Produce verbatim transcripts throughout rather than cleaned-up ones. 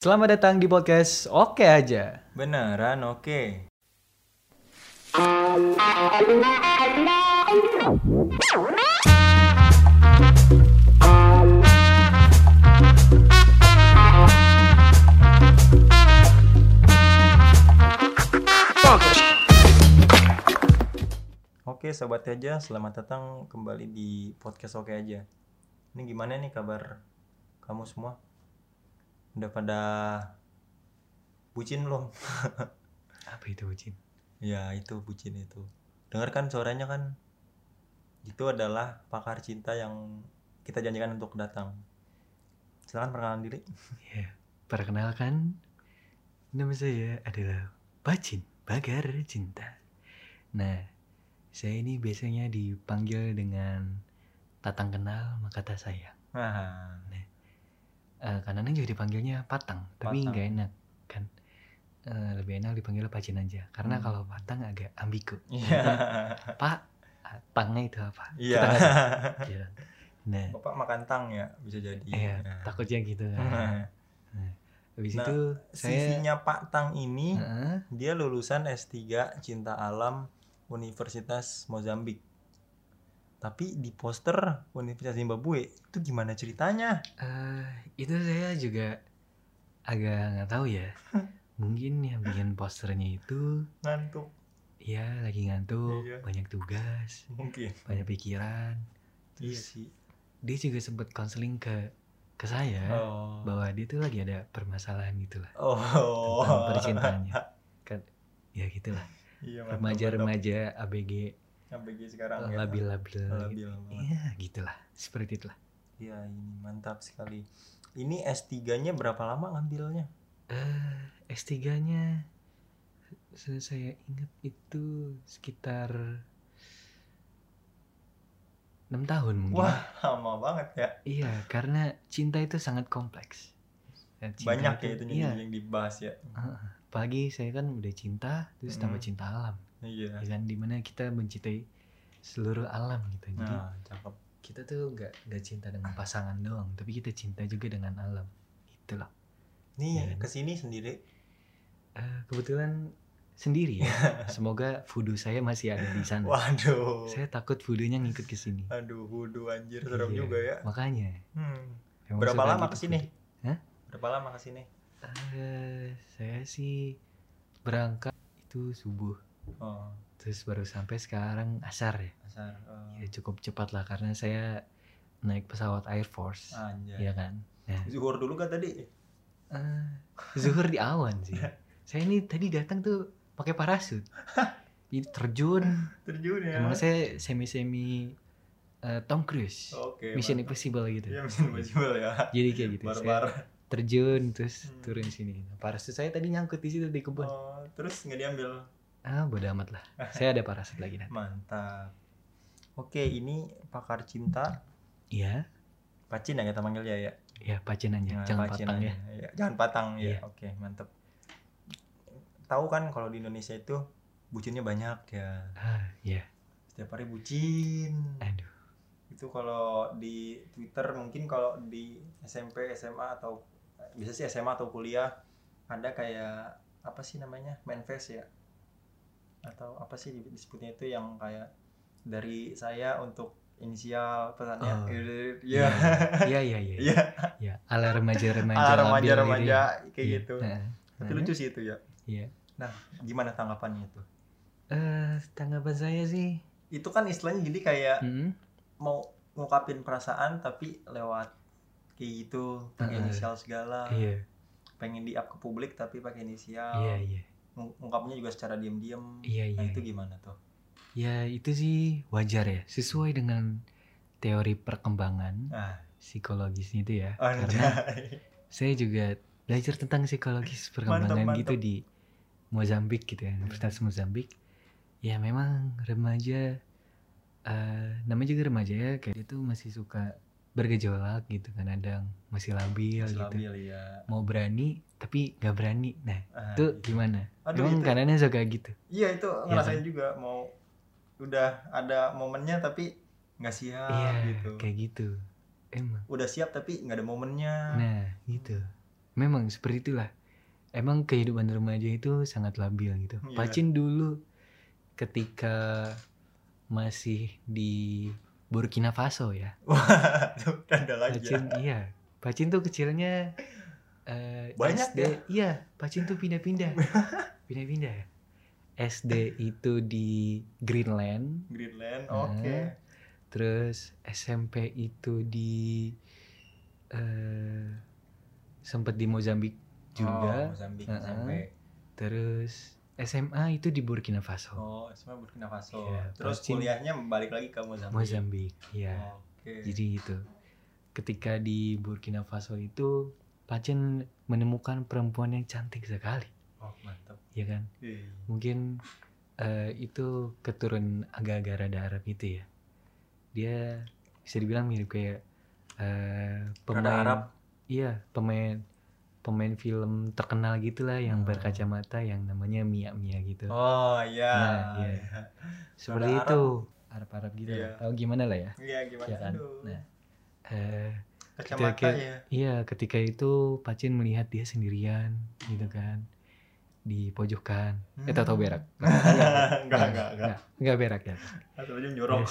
Selamat datang di podcast Oke Aja. Beneran oke. Oke Sobat Aja, selamat datang kembali di podcast Oke Aja. Ini gimana nih kabar kamu semua? Udah pada bucin belum? Apa itu bucin? Ya itu bucin itu. Dengarkan suaranya kan. Itu adalah pakar cinta yang kita janjikan untuk datang. Silakan perkenalan diri. Ya, perkenalkan, nama saya adalah Pacin Pagar Cinta. Nah, saya ini biasanya dipanggil dengan tatang kenal maka tak sayang. Nah, Uh, karena neng juga dipanggilnya patang, tapi nggak enak kan, uh, lebih enak dipanggilnya Pacin aja, karena hmm. kalau patang agak ambigu. Yeah. Pak, tangnya itu apa? Iya. Yeah. Nah, bapak makan tang ya, bisa jadi. Iya, nah. Takutnya gitu kan. Nah, nah habis nah, itu sisinya saya... Pak Tang ini, uh-huh. dia lulusan S tiga Cinta Alam Universitas Mozambik. Tapi di poster Universitas Zimbabwe itu gimana ceritanya? Uh, itu saya juga agak nggak tahu ya. Mungkin yang bikin posternya itu ngantuk. Iya, lagi ngantuk, iya. Banyak tugas, mungkin banyak pikiran. Terus iya dia juga sempat konseling ke ke saya oh. bahwa dia tuh lagi ada permasalahan gitulah oh. tentang percintaannya. Kan, ya gitulah. Iya, remaja-remaja A B G. A B G sekarang labil-labil ya, labil, labil, labil. Ya gitulah, seperti itulah. Ya ini mantap sekali. Ini S tiga-nya berapa lama ngambilnya? Uh, S tiga-nya saya ingat itu sekitar enam tahun mungkin. Wah, lama banget ya. Iya, karena cinta itu sangat kompleks. Banyak itu, ya itu iya. yang dibahas ya. Uh, pagi saya kan udah cinta, terus hmm. tambah cinta alam. Iya. Kan dimana kita mencintai seluruh alam gitu. Jadi nah, cakep. Kita tuh nggak nggak cinta dengan pasangan doang, tapi kita cinta juga dengan alam. Itulah. Nih dan, kesini sendiri? Uh, kebetulan sendiri ya. Semoga voodoo saya masih ada di sana. Waduh. Saya takut voodoo-nya ngikut kesini. Aduh, voodoo anjir serem iya. juga ya. Makanya. Hmm. Berapa lama kesini? Hah? Berapa lama kesini? Uh, saya sih berangkat itu subuh. Oh. Terus baru sampai sekarang asar ya. Asar. Oh. Ya cukup cepat lah karena saya naik pesawat Air Force. Anjay. Ya kan. Nah. Zuhur dulu kan tadi? Uh, zuhur di awan sih. Saya ini tadi datang tuh pakai parasut. Jadi terjun. Terjun ya. Emang saya semi-semi uh, Tom Cruise. Oke. Okay, Mission mantap. Impossible gitu. Iya, Mission Impossible ya. Jadi kayak gitu. Barbar. Saya terjun terus hmm. turun sini. Nah, parasut saya tadi nyangkut di situ di kebun. Oh, terus nggak diambil. Ah, bodo amat lah. Saya ada parasit lagi nanti. Mantap. Oke, ini pakar cinta. Iya. Pacin ya kita manggilnya ya. Iya, Pacin aja. Nah, jangan Pacin patang aja. Ya. Jangan patang ya. ya. Oke, mantap. Tahu kan kalau di Indonesia itu bucinnya banyak ya. Ah, iya. Setiap hari bucin. Aduh. Itu kalau di Twitter mungkin kalau di S M P, S M A atau bisa sih S M A atau kuliah ada kayak apa sih namanya? Manifest ya. Atau apa sih disebutnya itu yang kayak dari saya untuk inisial pesannya oh, ya ya ya ya ya, ya. ala remaja-remaja ala remaja-remaja kayak ya. gitu nah, tapi nah, lucu sih itu ya. ya nah gimana tanggapannya itu? Uh, tanggapan saya sih itu kan istilahnya jadi kayak hmm? mau ngungkapin perasaan tapi lewat kayak gitu pakai uh, inisial segala iya. pengen di up ke publik tapi pakai inisial iya iya ungkapnya juga secara diam-diam. Iya, nah, iya. Itu gimana tuh? Ya itu sih wajar ya, sesuai dengan teori perkembangan ah. psikologis itu ya. Oh, karena jay. saya juga belajar tentang psikologis perkembangan mantap, gitu mantap. di Mozambik gitu ya, Universitas Mozambik. Ya memang remaja, uh, namanya juga remaja ya, kayak dia tuh masih suka bergejolak gitu kan, kadang masih labil masih gitu labil, ya. Mau berani tapi gak berani. Nah ah, itu gitu. Gimana? Aduh, emang kadangnya suka gitu. Iya itu ya, ngerasain kan? Juga mau udah ada momennya tapi gak siap ya, gitu kayak gitu. Emang udah siap tapi gak ada momennya. Nah gitu memang seperti itulah. Emang kehidupan remaja itu sangat labil gitu. Yeah. Pacin dulu ketika masih di Burkina Faso ya. Wah, ada lagi. Pacin, ya. Iya. Pacin tuh kecilnya uh, banyak S D, ya. Iya, Pacin tuh pindah-pindah. Pindah-pindah. S D itu di Greenland. Greenland, nah, oke. Okay. Terus S M P itu di uh, sempet di Mozambik juga. Oh, Mozambik, uh-uh. S M P. Terus S M A itu di Burkina Faso. Oh, S M A Burkina Faso. Ya, terus Pacin, kuliahnya balik lagi ke Mozambik. Mozambik, ya. Oh, okay. Jadi itu. Ketika di Burkina Faso itu, Pacin menemukan perempuan yang cantik sekali. Oh, mantap. Iya kan? Yeah. Mungkin uh, itu keturunan agak-agak rada Arab itu ya. Dia bisa dibilang mirip kayak uh, pemain rada Arab. Iya, pemain pemain film terkenal gitulah yang hmm. berkacamata yang namanya Mia Mia gitu. Oh iya. Nah, iya. Ya. Seperti Arab. Itu Arab-Arab gitu. Yeah. Tahu gimana lah ya? Iya, yeah, gimana ya, itu. Kan? Nah, eh, ketika iya ketika itu Pacin melihat dia sendirian gitu kan di pojokan. Hmm. Eh tahu berak. Enggak enggak enggak. Enggak, enggak berak ya. Atau aja nyorok.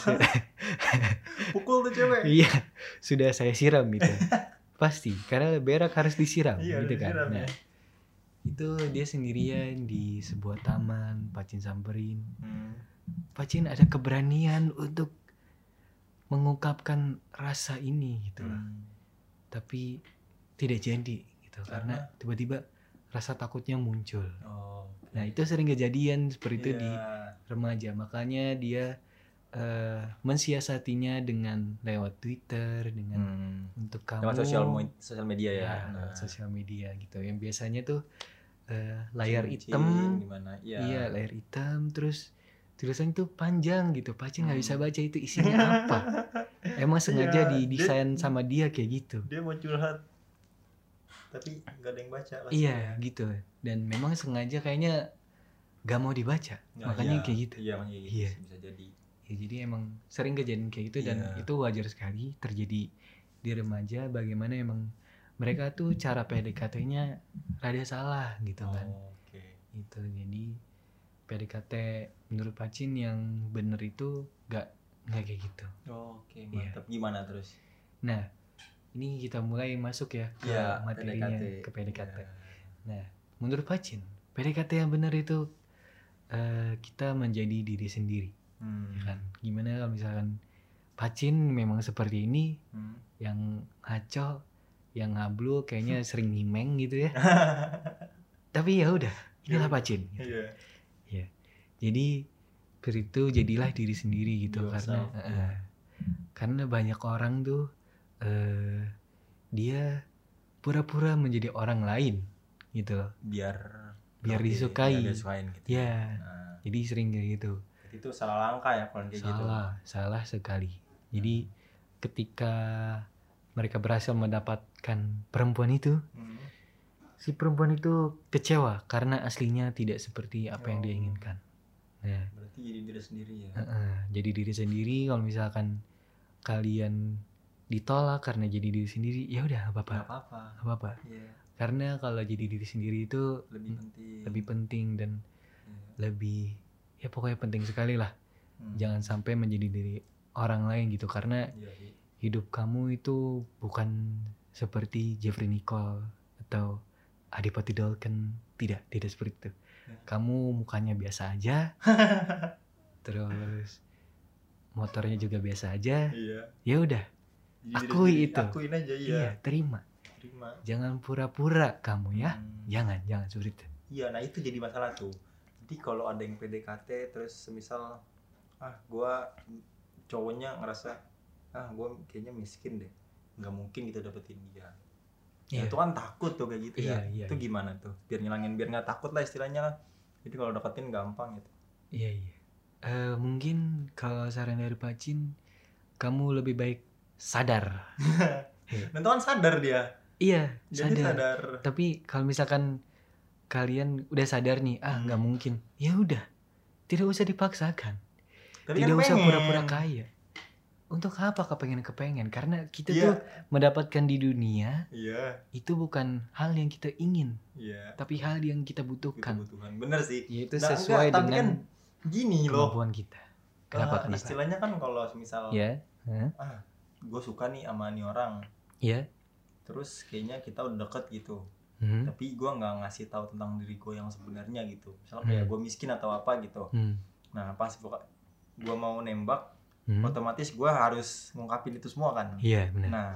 Pukul tuh cewek. Iya, sudah saya siram gitu. Pasti, karena berak harus disiram, iya, gitu kan. Disiram, nah, ya. Itu dia sendirian di sebuah taman, Pacin samperin. Hmm. Pacin ada keberanian untuk mengungkapkan rasa ini gitu. Hmm. Tapi tidak jadi gitu karena, karena tiba-tiba rasa takutnya muncul. Oh, okay. Nah, itu sering kejadian seperti yeah. itu di remaja. Makanya dia Uh, mensiasatinya dengan lewat Twitter, dengan hmm. untuk kamu lewat sosial, sosial media ya, ya nah. sosial media gitu yang biasanya tuh uh, layar Cincin, hitam gimana? Ya. Iya layar hitam terus tulisannya tuh panjang gitu. Pacin nggak hmm. bisa baca itu isinya apa. Emang sengaja ya, didesain dia, sama dia kayak gitu, dia mau curhat tapi nggak ada yang baca lah. Iya ya. Gitu, dan memang sengaja kayaknya nggak mau dibaca ya, makanya ya, kayak gitu ya, makanya iya bisa jadi. Ya, jadi emang sering kejadian kayak gitu dan yeah. itu wajar sekali terjadi di remaja. Bagaimana emang mereka tuh cara P D K T-nya rada salah gitu oh, kan. Okay. Itu jadi P D K T menurut Pacin yang bener itu gak, gak kayak gitu. Oh, oke, okay. Mantap. Yeah. Gimana terus? Nah ini kita mulai masuk ya ke yeah, materinya P D K T. Ke P D K T. Yeah. Nah menurut Pacin P D K T yang bener itu uh, kita menjadi diri sendiri. Hmm. Ya kan? Gimana kalau misalkan Pacin memang seperti ini hmm. yang ngaco, yang ngablu kayaknya sering nyimeng gitu ya. Tapi ya udah, inilah yeah. Pacin gitu. Yeah. Ya. Jadi dari itu jadilah diri sendiri gitu. Yo, karena so. uh, yeah. karena banyak orang tuh uh, dia pura-pura menjadi orang lain gitu loh. Biar biar okay, disukai. Biar disukain gitu. Ya. Nah. Jadi sering kayak gitu. Itu salah langkah ya kalau kayak salah, gitu. Salah, salah sekali. Jadi hmm. ketika mereka berhasil mendapatkan perempuan itu, hmm. si perempuan itu kecewa karena aslinya tidak seperti apa oh. yang dia inginkan. Nah, berarti jadi diri sendiri ya. Uh-uh, jadi diri sendiri. Kalau misalkan kalian ditolak karena jadi diri sendiri, ya udah apa-apa. Gak apa-apa. Apa-apa. Yeah. Karena kalau jadi diri sendiri itu lebih penting, lebih penting dan yeah. lebih ya pokoknya penting sekali lah. Hmm. Jangan sampai menjadi diri orang lain gitu. Karena ya, ya. hidup kamu itu bukan seperti Jeffrey Nicole atau Adipati Dolken. Tidak, tidak seperti itu. Ya. Kamu mukanya biasa aja. Terus motornya juga biasa aja. Iya. Ya udah. Akui itu. Akuin aja ya. Iya, terima. Terima. Jangan pura-pura kamu ya. Hmm. Jangan, jangan seperti itu. Iya, nah itu jadi masalah tuh. Jadi kalau ada yang P D K T terus semisal ah gue cowoknya ngerasa ah gue kayaknya miskin deh, nggak mungkin gitu dapetin dia. Yeah. Nah, itu kan takut tuh kayak gitu yeah, ya. Yeah, itu yeah. gimana tuh? Biar ngilangin, biar nggak takut lah istilahnya lah. Jadi kalau dapetin gampang gitu. Iya yeah, iya. Yeah. Uh, mungkin kalau saran dari Pacin, kamu lebih baik sadar. yeah. Nanti kan sadar dia. Iya. Yeah, sadar. sadar. Tapi kalau misalkan kalian udah sadar nih, ah nggak hmm. mungkin. Ya udah, tidak usah dipaksakan. Tapi tidak kan usah pengen. Pura-pura kaya. untuk apa kepengen-kepengen? Karena kita yeah. tuh mendapatkan di dunia yeah. itu bukan hal yang kita ingin, yeah. tapi hal yang kita butuhkan. Kebutuhan. Bener sih. Itu nah, sesuai enggak, dengan kan gini kemampuan loh. Kita. Kenapa? Uh, kenapa? Istilahnya kan kalau misal, yeah. huh? ah, gue suka nih sama nih orang. Iya. Yeah. Terus kayaknya kita udah deket gitu. Mm-hmm. Tapi gue nggak ngasih tahu tentang diri gue yang sebenarnya gitu. Misalnya kayak mm. gue miskin atau apa gitu. Mm. Nah pas gue mau nembak. Hmm. Otomatis gue harus ngungkapin itu semua kan. Iya benar. Nah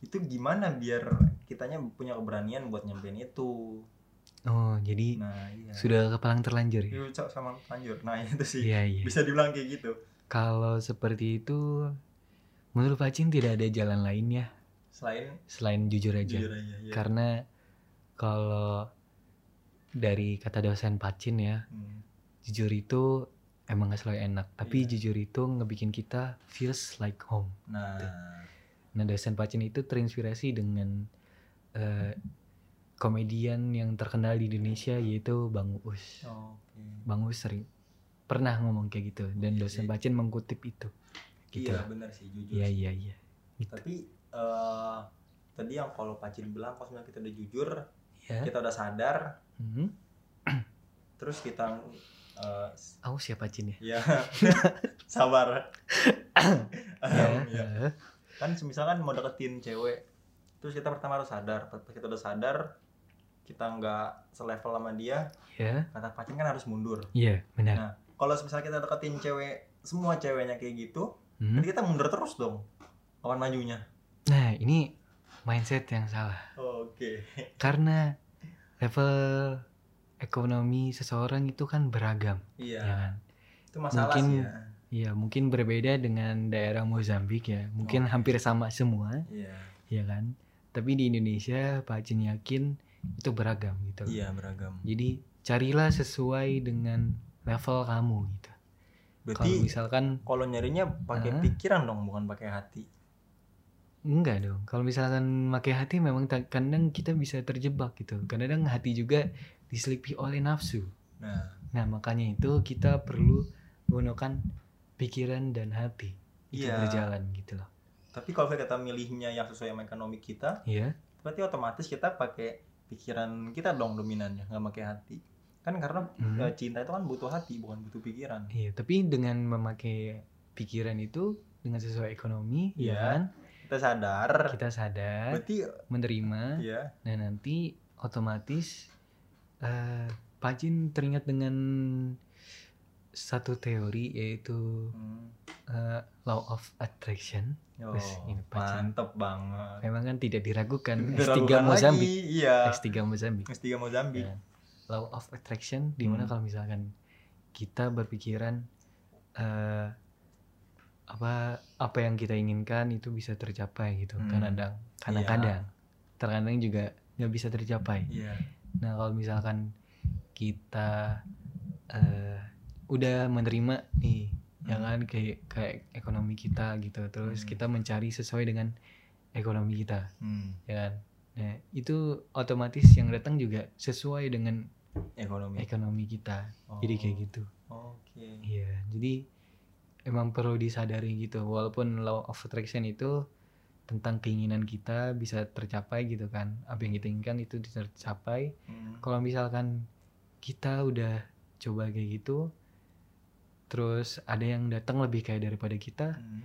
itu gimana biar kitanya punya keberanian buat nyampein itu. Oh jadi nah, iya. sudah kepalang terlanjur ya. Iya sama terlanjur. Nah itu sih iya, iya. bisa dibilang kayak gitu. Kalau seperti itu menurut Pacin tidak ada jalan lain ya. Selain selain jujur aja. Jujur aja iya. Karena kalau dari kata dosen Pacin ya hmm. jujur itu emang gak selalu enak, tapi yeah. jujur itu ngebikin kita feels like home. Nah, gitu. Nah dosen Pacin itu terinspirasi dengan uh, komedian yang terkenal di Indonesia yaitu Bang Uus. Oh, okay. Bang Uus sering pernah ngomong kayak gitu dan dosen yeah, Pacin yeah. mengkutip itu. Gitu. Iya benar sih jujur. Iya iya iya. Gitu. Tapi uh, tadi yang kalau Pacin bilang kalau kita udah jujur, yeah. kita udah sadar, mm-hmm. terus kita Uh, aku siapa Pacin ya? Ya. Sabar. um, ya. Kan misalkan mau deketin cewek, terus kita pertama harus sadar. Kita udah sadar, kita nggak selevel sama dia. Yeah. Kata Pacin kan harus mundur. Iya, yeah, benar. Nah, kalau misalnya kita deketin cewek, semua ceweknya kayak gitu, hmm. nanti kita mundur terus dong. Kapan majunya? Nah, ini mindset yang salah. Oh, oke. Okay. Karena level ekonomi seseorang itu kan beragam, iya. ya kan? Itu masalah mungkin, sih ya. Iya, mungkin berbeda dengan daerah Mozambik ya, mungkin oh. hampir sama semua, iya. ya kan? Tapi di Indonesia Pacin yakin itu beragam gitu. Iya beragam. Jadi carilah sesuai dengan level kamu gitu. Berarti kalau misalkan kalau nyarinya pakai uh, pikiran dong, bukan pakai hati. Enggak dong, kalau misalkan pakai hati memang kadang kita bisa terjebak gitu. Kadang hati juga diselipi oleh nafsu. Nah, nah makanya itu kita perlu menggunakan pikiran dan hati itu yeah. berjalan gitu loh. Tapi kalau kita milihnya yang sesuai sama ekonomi kita, yeah. berarti otomatis kita pakai pikiran kita dong dominannya, nggak pakai hati. Kan karena mm-hmm. cinta itu kan butuh hati, bukan butuh pikiran. Iya, yeah, tapi dengan memakai pikiran itu dengan sesuai ekonomi, yeah. ya kan? Kita sadar, kita sadar, berarti menerima, iya. Nah nanti otomatis uh, Pacin teringat dengan satu teori yaitu hmm. uh, law of attraction. Oh, terus ini Pacin mantep banget. Memang kan tidak diragukan. S tiga Mozambik, iya. S tiga Mozambik, S tiga Mozambik. Nah, law of attraction dimana hmm. kalau misalkan kita berpikiran uh, apa apa yang kita inginkan itu bisa tercapai gitu. hmm. kadang kadang-kadang yeah. terkadang juga nggak bisa tercapai. yeah. Nah kalau misalkan kita uh, udah menerima nih hmm. ya kan kayak kayak ekonomi kita gitu, terus hmm. kita mencari sesuai dengan ekonomi kita, hmm. ya kan. Nah itu otomatis yang datang juga sesuai dengan ekonomi ekonomi kita. oh. Jadi kayak gitu. oh, oke okay. Iya, jadi emang perlu disadari gitu, walaupun law of attraction itu tentang keinginan kita bisa tercapai gitu kan, apa yang kita inginkan itu tercapai. hmm. Kalau misalkan kita udah coba kayak gitu, terus ada yang datang lebih kaya daripada kita, hmm.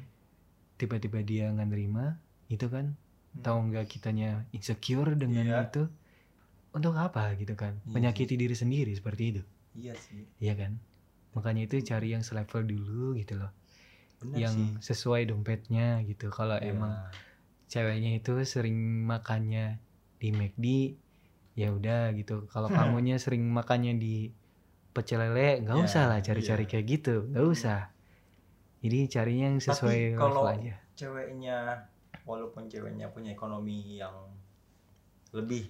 tiba-tiba dia nggak nerima itu kan, hmm. tahu nggak kitanya insecure dengan yeah. itu, untuk apa gitu kan, yes. menyakiti diri sendiri seperti itu. Iya yes. sih. Iya kan. Makanya itu cari yang selevel dulu gitu loh. Bener yang sih. Sesuai dompetnya gitu. Kalau yeah. emang ceweknya itu sering makannya di McD, ya udah gitu. Kalau kamunya sering makannya di pecel lele, enggak yeah. usah lah cari-cari yeah. kayak gitu. Enggak usah. Jadi carinya yang sesuai level aja. Kalau ceweknya walaupun ceweknya punya ekonomi yang lebih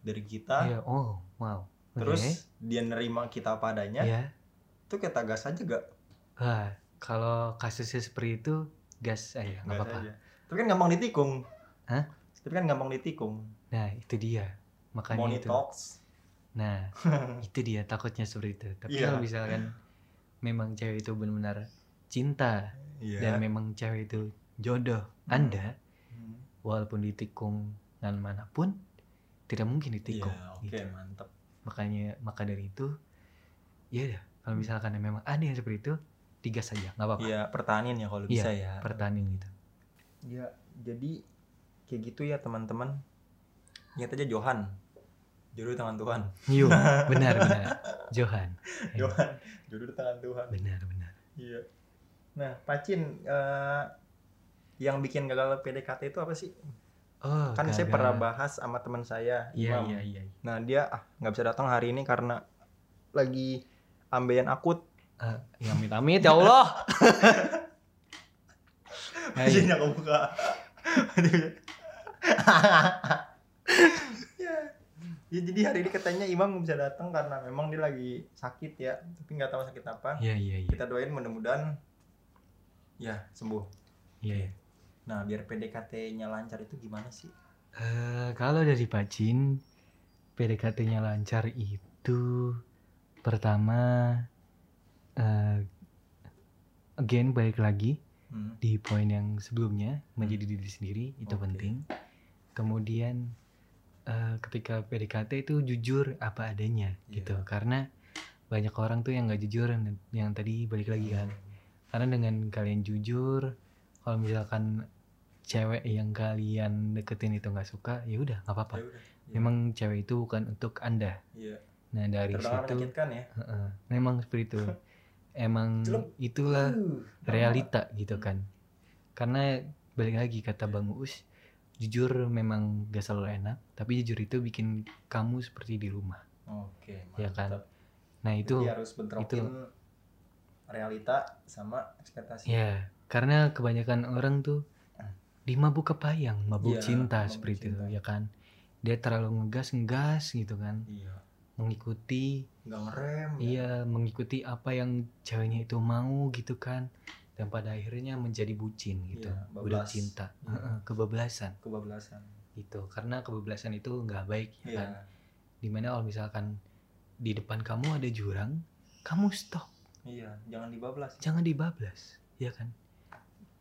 dari kita, yeah. oh, wow. Terus okay. dia nerima kita padanya. Yeah. Itu kita gas aja gak? Wah, kalau kasusnya seperti itu gas aja, nggak apa-apa. Aja. Tapi kan gampang ditikung. Hah? Tapi kan gampang ditikung. Nah itu dia, makanya Money itu. Talks. Nah itu dia takutnya seperti itu. Tapi yeah. kalau misalkan memang cewek itu benar-benar cinta yeah. dan memang cewek itu jodoh hmm. Anda, hmm. walaupun ditikung dengan manapun, tidak mungkin ditikung. Yeah, Oke okay, gitu. Mantap. Makanya maka dari itu, ya dah, kalau misalkan memang ada yang seperti itu, digas saja, nggak apa-apa. Iya, pertahanin ya kalau ya, bisa ya. Pertahanin gitu. Ya, jadi kayak gitu ya teman-teman. Nyata aja Johan. Jodoh di tangan Tuhan. Iya, benar benar. Johan. Johan, jodoh di tangan Tuhan. Benar benar. Iya. Nah, Pacin, uh, yang bikin gagal P D K T itu apa sih? Oh, kan gagal. Saya pernah bahas sama teman saya. Iya, iya, iya. Nah, dia ah nggak bisa datang hari ini karena lagi ambeien akut. Uh, ya amit-amit ya Allah. Pacin aku buka. Ya, jadi hari ini katanya Imam nggak bisa datang karena memang dia lagi sakit ya, tapi nggak tahu sakit apa. Iya iya. Ya. Kita doain mudah-mudahan ya sembuh. Iya. Ya. Nah, biar P D K T-nya lancar itu gimana sih? Uh, kalau dari Pacin, P D K T-nya lancar itu pertama, uh, again balik lagi hmm. di poin yang sebelumnya, menjadi diri sendiri itu okay. penting. Kemudian ketika P D K T itu jujur apa adanya yeah. gitu, karena banyak orang tuh yang nggak jujur, yang tadi balik lagi kan, karena dengan kalian jujur, kalau misalkan cewek yang kalian deketin itu nggak suka, ya udah nggak apa-apa, yaudah, yeah. memang cewek itu bukan untuk Anda. Yeah. Nah dari terdengar situ, ya? uh-uh, memang seperti itu, emang Celum. itulah uh, realita gitu kan, karena balik lagi kata yeah. Bang Uus. Jujur memang gak selalu enak, tapi jujur itu bikin kamu seperti di rumah. Oke, mantap. Ya kan? Nah itu, jadi harus bentrokin itu, realita sama ekspektasi. Ya, karena kebanyakan orang tuh di mabuk kepayang, mabuk ya, cinta mabuk seperti cinta. Itu, ya kan? Dia terlalu ngegas-ngegas gitu kan. Iya. Mengikuti. Gak ngerem. Iya, ya. Mengikuti apa yang ceweknya itu mau gitu kan. Dan pada akhirnya menjadi bucin gitu, ya, budak cinta, ya. kebablasan, kebablasan, gitu. Karena kebablasan itu nggak baik, ya, ya. kan? Dimana kalau misalkan di depan kamu ada jurang, kamu stop. Iya, jangan dibablas. Ya. Jangan dibablas, ya kan?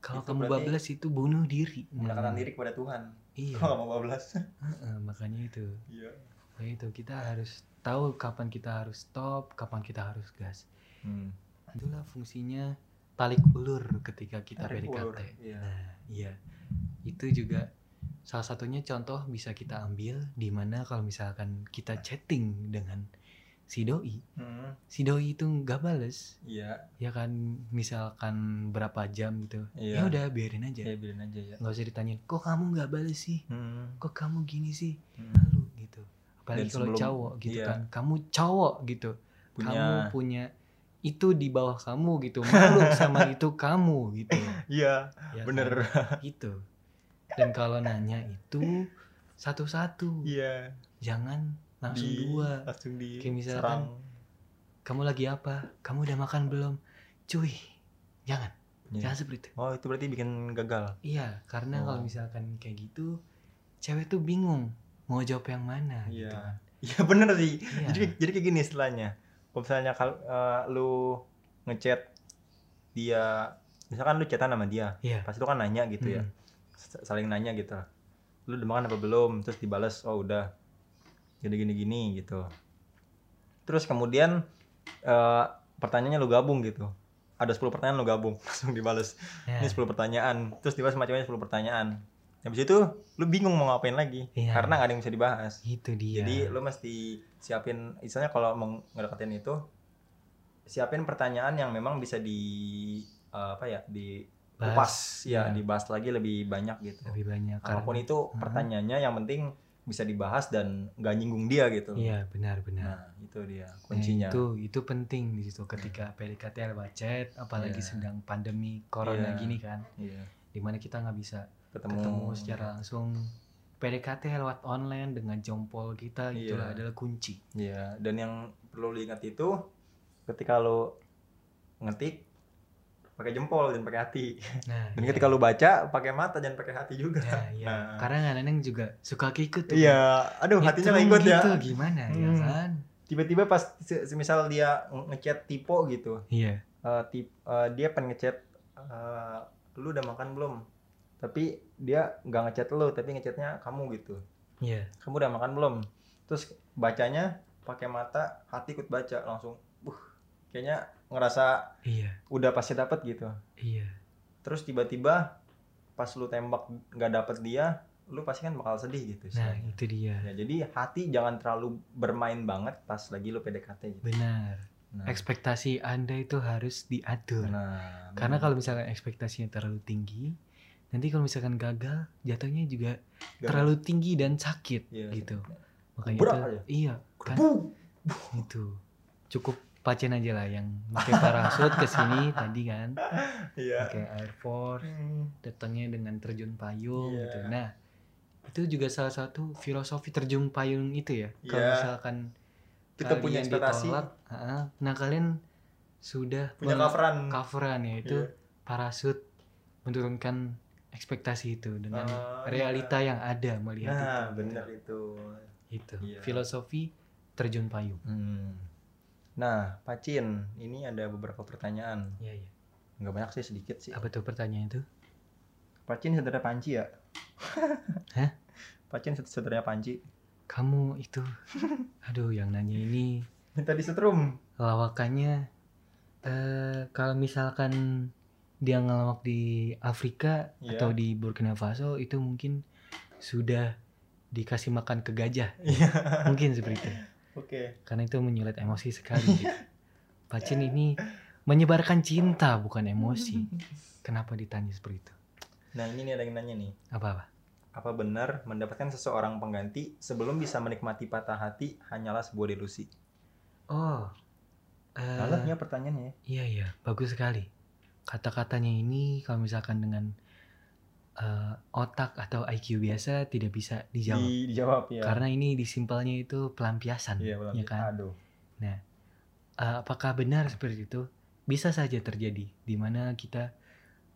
Kalau kamu bablas itu bunuh diri. Mendekatkan diri kepada Tuhan. Iya. Kalau mau bablas. Uh-uh, makanya itu. Iya. Makanya itu kita harus tahu kapan kita harus stop, kapan kita harus gas. Hmm. Itulah fungsinya. Tarik ulur ketika kita Tarik P D K T. Ulur, iya. Nah, iya. Itu juga salah satunya contoh bisa kita ambil di mana kalau misalkan kita chatting dengan si doi, hmm. si doi itu nggak bales. Iya. Ya kan, misalkan berapa jam gitu. Iya. Ya udah biarin aja. Ya biarin aja ya. Nggak usah ditanyain, kok kamu nggak bales sih? Hmm. Kok kamu gini sih? Hmm. Lalu gitu. Apalagi kalau cowok gitu iya. kan, kamu cowok gitu. Punya... Kamu punya itu di bawah kamu gitu, makhluk sama itu kamu gitu. Iya, ya, bener kan? Gitu. Dan kalau nanya itu satu-satu, yeah. jangan langsung di, dua. Langsung di kayak misalkan, serang. Kamu lagi apa? Kamu udah makan belum? Cuy, jangan, yeah. jangan seperti itu. Oh, itu berarti bikin gagal. Iya, karena oh. kalau misalkan kayak gitu, cewek tuh bingung mau jawab yang mana. Iya, yeah. gitu. Iya bener sih. Yeah. Jadi, jadi kayak gini istilahnya. Kalau misalnya uh, lu ngechat dia, misalkan lu chatan sama dia, yeah. pasti lu kan nanya gitu hmm. ya, saling nanya gitu, lu udah makan apa belum, terus dibalas, oh udah, gini-gini-gini gitu. Terus kemudian uh, pertanyaannya lu gabung gitu, ada sepuluh pertanyaan lu gabung, langsung dibalas, yeah. ini sepuluh pertanyaan, terus dibalas macamnya sepuluh pertanyaan. Habis itu lu bingung mau ngapain lagi ya. Karena gak ada yang bisa dibahas. Itu dia. Jadi lu mesti siapin, misalnya kalau mau ngedeketin itu siapin pertanyaan yang memang bisa di uh, apa ya, dikupas ya, ya, dibahas lagi lebih banyak gitu. Lebih banyak. Apapun karena, itu pertanyaannya uh-huh. yang penting bisa dibahas dan gak nyinggung dia gitu. Iya, benar-benar. Nah, itu dia kuncinya. Nah, itu itu penting di situ ketika P D K T lewat chat, apalagi ya. sedang pandemi corona ya. gini kan. Iya. Dimana kita gak bisa Ketemu. ketemu secara langsung. P D K T lewat online dengan jempol kita yeah. itulah adalah kunci. Iya, yeah. dan yang perlu diingat itu ketika lo ngetik pakai jempol dan pakai hati. Nah, dan yeah. ketika lo baca pakai mata dan pakai hati juga. Yeah, yeah. Nah, karena kadang-kadang juga suka keikut tuh. Iya, yeah. aduh ya, hatinya enggak ikut gitu, ya. Itu gimana hmm. ya kan? Tiba-tiba pas misal dia ngechat tipo gitu. Iya. Yeah. Uh, tip, uh, dia pengen ngechat uh, lu udah makan belum? Tapi dia nggak ngechat lu, tapi ngechatnya kamu gitu. Iya. Yeah. Kamu udah makan belum? Terus bacanya pakai mata, hati ikut baca langsung. Uh, kayaknya ngerasa yeah. udah pasti dapet gitu. Iya. Yeah. Terus tiba-tiba pas lu tembak nggak dapet dia, lu pasti kan bakal sedih gitu. Nah, itu dia. Ya, jadi hati jangan terlalu bermain banget pas lagi lu P D K T gitu. Benar. Nah. Ekspektasi Anda itu harus diatur. Nah, karena benar. Kalau misalkan ekspektasinya terlalu tinggi, nanti kalau misalkan gagal, jatuhnya juga gagal. Terlalu tinggi dan sakit ya, gitu. Sakitnya. Makanya berat itu aja. Iya, kan. Buh. Buh. Itu. Cukup Pacin aja lah yang pakai parasut ke sini tadi kan. Iya. Pakai Air Force, hmm. datangnya dengan terjun payung yeah. gitu. Nah, itu juga salah satu filosofi terjun payung itu ya. Yeah. Kalau misalkan kita punya ekspektasi, nah kalian sudah punya coveran, coveran ya itu yeah. parasut menurunkan ekspektasi itu dengan oh, realita yeah. yang ada melihat nah, itu. Nah, benar itu. Itu yeah. filosofi terjun payung. Hmm. Nah, Pacin, ini ada beberapa pertanyaan. Iya yeah, iya. Yeah. Enggak banyak sih, sedikit sih. Apa tuh pertanyaan itu? Pacin saudara Panci ya? Hah? Pacin saudaranya Panci. Kamu itu, aduh yang nanya ini. Minta disetrum. Lawakannya, uh, kalau misalkan dia ngelawak di Afrika yeah. atau di Burkina Faso itu mungkin sudah dikasih makan ke gajah. Yeah. Mungkin seperti itu. Oke. Okay. Karena itu menyulit emosi sekali. Pacin ini menyebarkan cinta bukan emosi. Kenapa ditanya seperti itu? Nah ini nih ada yang nanya nih. Apa-apa? Apa benar mendapatkan seseorang pengganti sebelum bisa menikmati patah hati hanyalah sebuah delusi? Oh. Alahnya uh, pertanyaannya. Iya iya, bagus sekali. Kata-katanya ini kalau misalkan dengan uh, otak atau I Q biasa tidak bisa dijawab. Di, dijawab ya. Karena ini disimpelnya itu pelampiasan. Iya pelampiasan. Ya kan? Aduh. Nah, uh, apakah benar seperti itu? Bisa saja terjadi di mana kita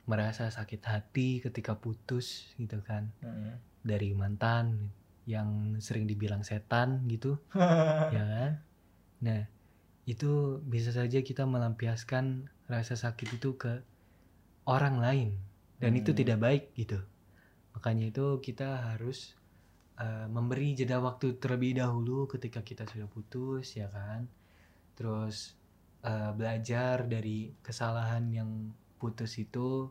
merasa sakit hati ketika putus gitu kan mm-hmm. dari mantan yang sering dibilang setan gitu ya kan. Nah itu bisa saja kita melampiaskan rasa sakit itu ke orang lain dan mm. itu tidak baik gitu. Makanya itu kita harus uh, memberi jeda waktu terlebih dahulu ketika kita sudah putus ya kan. Terus uh, belajar dari kesalahan yang putus itu,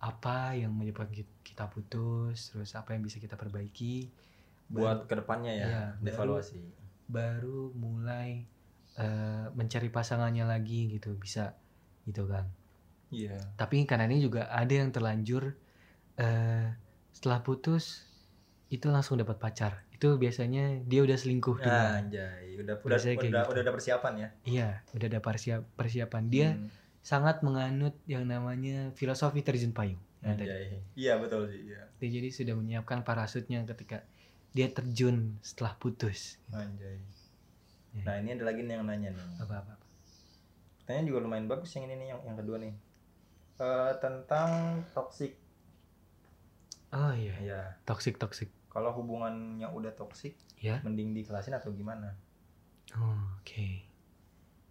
apa yang menyebabkan kita putus, terus apa yang bisa kita perbaiki buat baru, kedepannya ya, ya evaluasi. Baru, baru mulai uh, mencari pasangannya lagi gitu, bisa gitu kan. Iya. Yeah. Tapi karena ini juga ada yang terlanjur uh, setelah putus itu langsung dapat pacar. Itu biasanya dia udah selingkuh dulu. Ah, anjay, udah udah udah, gitu. Udah ada persiapan ya. Iya, udah ada persiap, persiapan dia. Hmm. Sangat menganut yang namanya filosofi terjun payung. Nah, iya betul sih. Iya. Jadi sudah menyiapkan parasutnya ketika dia terjun setelah putus. Gitu. Anjay. Ya. Nah ini ada lagi nih yang nanya nih. Apa apa. Pertanyaan juga lumayan bagus yang ini nih yang yang kedua nih uh, tentang toksik. Oh iya. Ya. Toksik toksik. Kalau hubungannya udah toksik, ya? Mending dikelasin atau gimana? Oh, oke. Okay.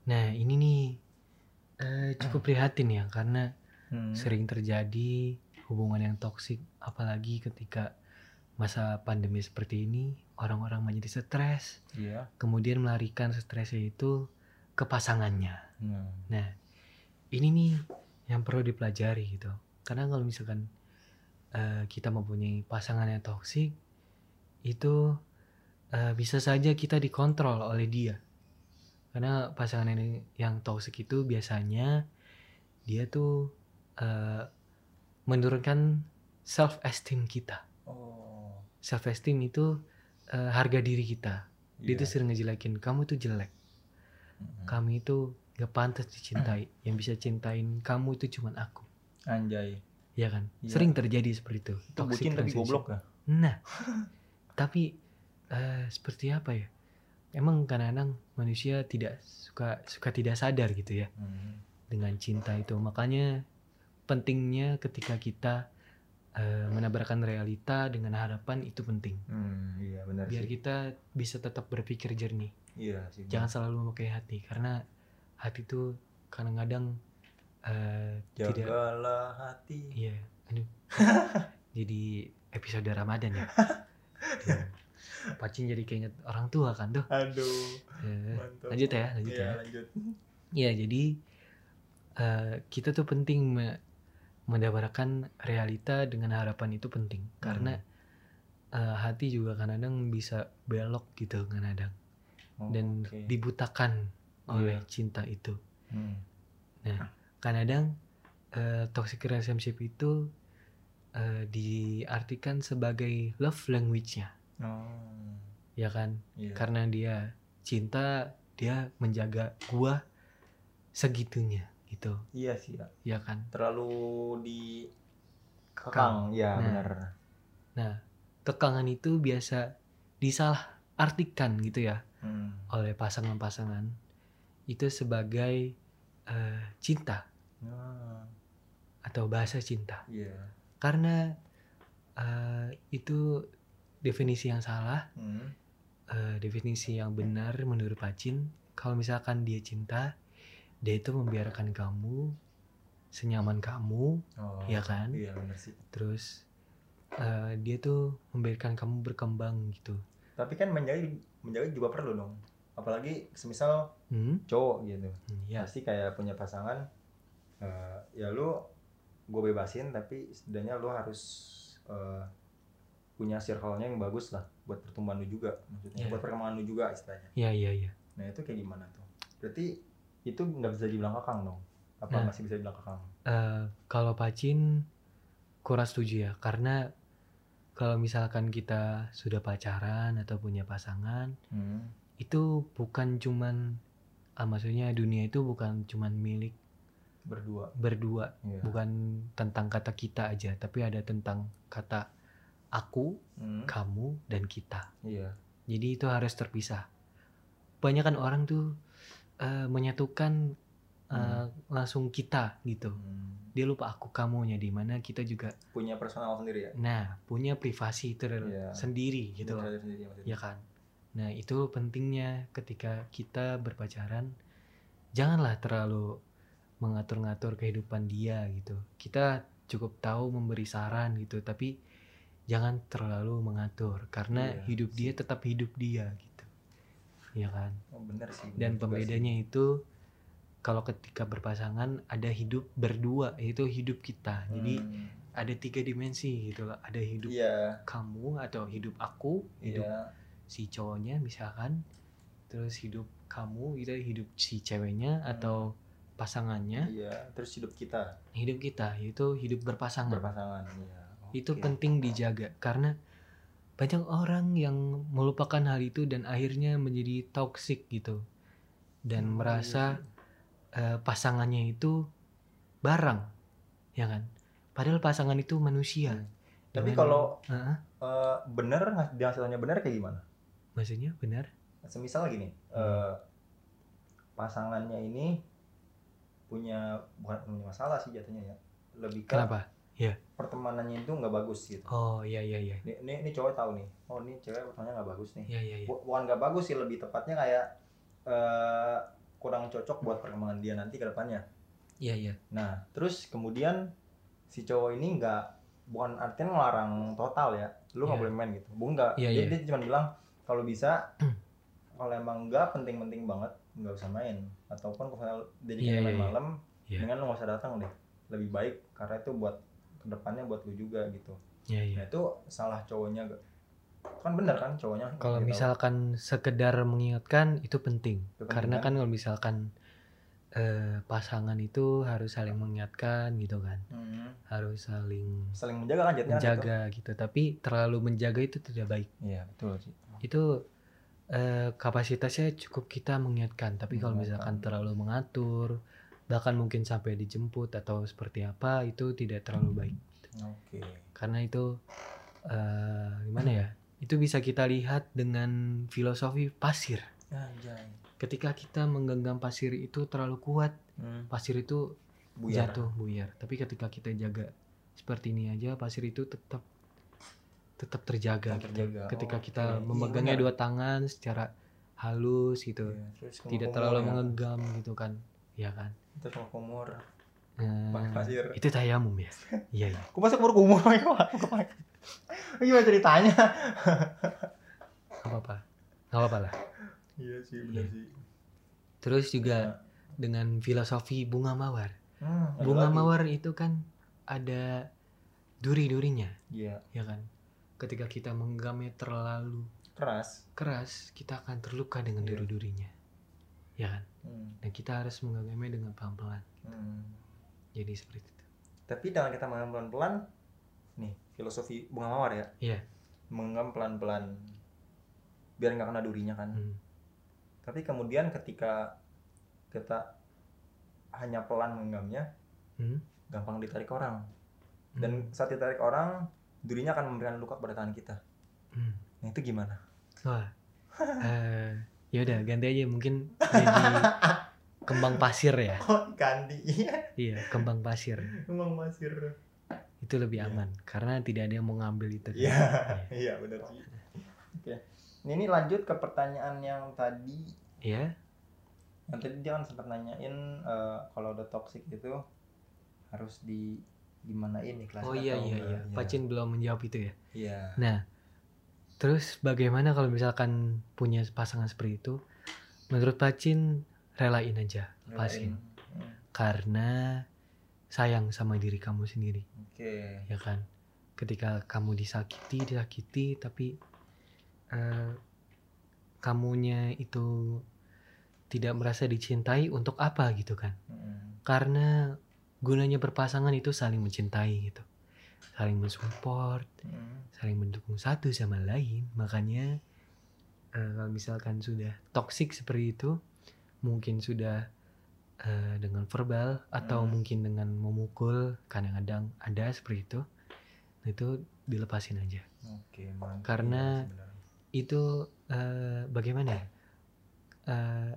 Nah ini nih. Uh, cukup prihatin ya karena hmm. sering terjadi hubungan yang toksik apalagi ketika masa pandemi seperti ini orang-orang menjadi stres yeah. kemudian melarikan stresnya itu ke pasangannya hmm. Nah ini nih yang perlu dipelajari gitu karena kalau misalkan uh, kita mempunyai pasangan yang toksik itu uh, bisa saja kita dikontrol oleh dia. Karena pasangan yang, yang toksik itu biasanya dia tuh uh, menurunkan self esteem kita. Oh. Self esteem itu uh, harga diri kita. Yeah. Dia tuh sering ngejelekin, kamu tuh jelek. Mm-hmm. Kamu itu gak pantas dicintai. Yang bisa cintain kamu itu cuman aku. Anjay. Iya kan? Yeah. Sering terjadi seperti itu. Itu bucin tapi goblok ya? Nah. Tapi uh, seperti apa ya? Emang kadang-kadang manusia tidak suka suka tidak sadar gitu ya hmm. dengan cinta itu. Makanya pentingnya ketika kita uh, menabrakan realita dengan harapan itu penting. Hmm, iya, benar biar sih. Kita bisa tetap berpikir jernih. Iya, sih, jangan selalu memakai hati karena hati itu kadang-kadang uh, jagalah tidak, hati. Iya, aduh. Jadi episode Ramadan ya. Pacin jadi keinget orang tua kan tuh. Aduh. Ya. Lanjut ya, lanjut ya. Iya, lanjut. Iya, jadi uh, kita tuh penting me- mendapatkan realita dengan harapan itu penting, hmm. karena uh, hati juga kadang-kadang bisa belok gitu kadang-kadang. Oh, dan okay. dibutakan oleh yeah. cinta itu. Hmm. Nah, kadang-kadang uh, toxic relationship itu uh, diartikan sebagai love language-nya. Oh. Ya kan? Yeah. Karena dia cinta, dia menjaga gua segitunya gitu. Iya sih, Pak. Iya kan? Terlalu dikekang, ya nah, benar. Nah, kekangan itu biasa disalahartikan gitu ya hmm. oleh pasangan-pasangan itu sebagai uh, cinta. Hmm. Atau bahasa cinta. Iya. Yeah. Karena uh, itu definisi yang salah. Hmm. Uh, definisi yang benar menurut Pacin, kalau misalkan dia cinta, dia itu membiarkan kamu senyaman kamu, oh, ya kan? Iya, benar sih. Terus uh, dia tuh membiarkan kamu berkembang gitu. Tapi kan menjaga menjaga juga perlu dong. Apalagi semisal hmm? cowok gitu. Hmm, ya. Pasti kayak punya pasangan, uh, ya lu gue bebasin tapi setidaknya lu harus uh, punya circle-nya yang bagus lah buat pertumbuhan lu juga, maksudnya yeah. buat perkembangan lu juga istilahnya. Iya, yeah, iya, yeah, iya. Yeah. Nah, itu kayak gimana tuh? Berarti itu nggak bisa dibilang kakang dong? Apa nah, masih bisa dibilang kakang? Uh, kalau Pacin kurang setuju ya, karena kalau misalkan kita sudah pacaran atau punya pasangan, hmm. itu bukan cuman, ah, maksudnya dunia itu bukan cuman milik berdua, berdua, yeah. bukan tentang kata kita aja, tapi ada tentang kata aku, hmm. kamu, dan kita. Yeah. Jadi itu harus terpisah. Kebanyakan orang tuh Uh, menyatukan uh, hmm. langsung kita gitu. Hmm. Dia lupa aku kamunya, di mana kita juga punya personal sendiri ya. Nah, punya privasi tersendiri yeah. gitu. Sendiri, ya kan. Nah, itu pentingnya ketika kita berpacaran, janganlah terlalu mengatur-ngatur kehidupan dia gitu. Kita cukup tahu memberi saran gitu, tapi jangan terlalu mengatur karena yeah. hidup dia tetap hidup dia gitu. Iya kan. Oh, benar sih. Benar. Dan pembedanya sih itu kalau ketika berpasangan ada hidup berdua, yaitu hidup kita. Hmm. Jadi ada tiga dimensi gitu lah. Ada hidup yeah. kamu atau hidup aku, hidup yeah. si cowoknya misalkan. Terus hidup kamu, itu hidup si ceweknya hmm. atau pasangannya. Iya, yeah. terus hidup kita. Hidup kita yaitu hidup berpasangan. Berpasangan, yeah. okay. Itu penting dijaga karena banyak orang yang melupakan hal itu dan akhirnya menjadi toksik gitu. Dan hmm, merasa iya. uh, pasangannya itu barang, ya kan? Padahal pasangan itu manusia. Hmm. Tapi dengan, kalau uh-uh. uh, benar, hasilnya benar kayak gimana? Maksudnya benar? Semisal gini, hmm. uh, pasangannya ini punya, bukan punya masalah sih jatuhnya ya. Lebih ke kenapa? Yeah. Pertemanannya itu nggak bagus gitu. Oh iya iya iya. Ini ini cowok tahu nih. Oh ini cewek pertemanannya nggak bagus nih. Iya yeah, iya. Yeah, yeah. Bukan nggak bagus sih, lebih tepatnya kayak uh, kurang cocok buat perkembangan dia nanti ke depannya. Iya yeah, iya. Yeah. Nah terus kemudian si cowok ini nggak, bukan artinya ngelarang total ya. Lu nggak yeah. boleh main gitu. Bukan nggak. Yeah, yeah. Dia cuma bilang kalau bisa kalau emang nggak penting-penting banget nggak usah main. Ataupun kalau dia jadi yeah, main yeah, malam, yeah. dengan lu nggak usah datang deh. Lebih baik karena itu buat kedepannya buat lu juga gitu. Ya, ya. Nah itu salah cowoknya gak? Kan benar kan cowoknya. Kalau misalkan tahu. Sekedar mengingatkan itu penting. Itu karena kan kalau misalkan eh, pasangan itu harus saling mengingatkan gitu kan. Hmm. Harus saling saling menjaga kan jadinya. Menjaga gitu. gitu. Tapi terlalu menjaga itu tidak baik. Iya betul sih. Itu eh, kapasitasnya cukup kita mengingatkan. Tapi kalau misalkan terlalu mengatur, bahkan mungkin sampai dijemput atau seperti apa, itu tidak terlalu baik. Oke. Okay. Karena itu uh, gimana ya? Itu bisa kita lihat dengan filosofi pasir. Anjay. Ketika kita menggenggam pasir itu terlalu kuat, hmm. pasir itu buyar. Jatuh buyar. Tapi ketika kita jaga seperti ini aja, pasir itu tetap tetap terjaga. terjaga. Ketika oh, kita okay. memegangnya iya, dua tangan secara halus gitu. Iya. Tidak terlalu ya. menggengam gitu kan. Ya kan. Terus kumur. hmm, pasir. Itu tayamum ya? Iya, iya. Aku masuk umur kumur. Gimana ceritanya? Gak apa-apa. Gak apa-apa lah. Iya sih, benar iya. sih. Terus juga nah. dengan filosofi bunga mawar. Hmm, bunga lagi. mawar itu kan ada duri-durinya. Iya. Yeah. Ya kan? Ketika kita menggenggamnya terlalu keras, keras kita akan terluka dengan yeah. duri-durinya. Ya kan? Hmm. Dan kita harus menggenggamnya dengan pelan-pelan. Hmm. Jadi seperti itu. Tapi dengan kita menggenggam pelan-pelan, nih, filosofi bunga mawar ya. Iya. Yeah. Menggenggam pelan-pelan biar nggak kena durinya kan. Hmm. Tapi kemudian ketika kita hanya pelan menggenggamnya, hmm? gampang ditarik orang. Hmm. Dan saat ditarik orang, durinya akan memberikan luka pada tangan kita. Hmm. Nah itu gimana? Wah, uh, yaudah ganti aja mungkin jadi kembang pasir ya. Oh, ganti iya. Iya, kembang pasir. Kembang pasir. Itu lebih aman yeah. karena tidak ada yang mau ngambil itu. Iya, yeah. iya yeah. yeah, benar sih. Oke. Okay. Ini lanjut ke pertanyaan yang tadi. Iya. Yeah. Yang tadi dia kan sempat nanyain uh, kalau udah toksik itu harus di dimanain nih kelas. Oh iya iya iya. Pacin belum menjawab itu ya. Iya. Yeah. Nah, terus bagaimana kalau misalkan punya pasangan seperti itu? Menurut Pacin relain aja, lepasin. Hmm. Karena sayang sama diri kamu sendiri. Oke. Okay. Ya kan. Ketika kamu disakiti, disakiti tapi Uh, kamunya itu tidak merasa dicintai, untuk apa gitu kan? Mm. Karena gunanya berpasangan itu saling mencintai gitu, saling mensupport, mm. saling mendukung satu sama lain. Makanya uh, kalau misalkan sudah toksik seperti itu, mungkin sudah uh, dengan verbal atau mm. mungkin dengan memukul, kadang-kadang ada seperti itu. Nah, itu dilepasin aja. Oke, mantap. Karena ya, itu uh, bagaimana uh,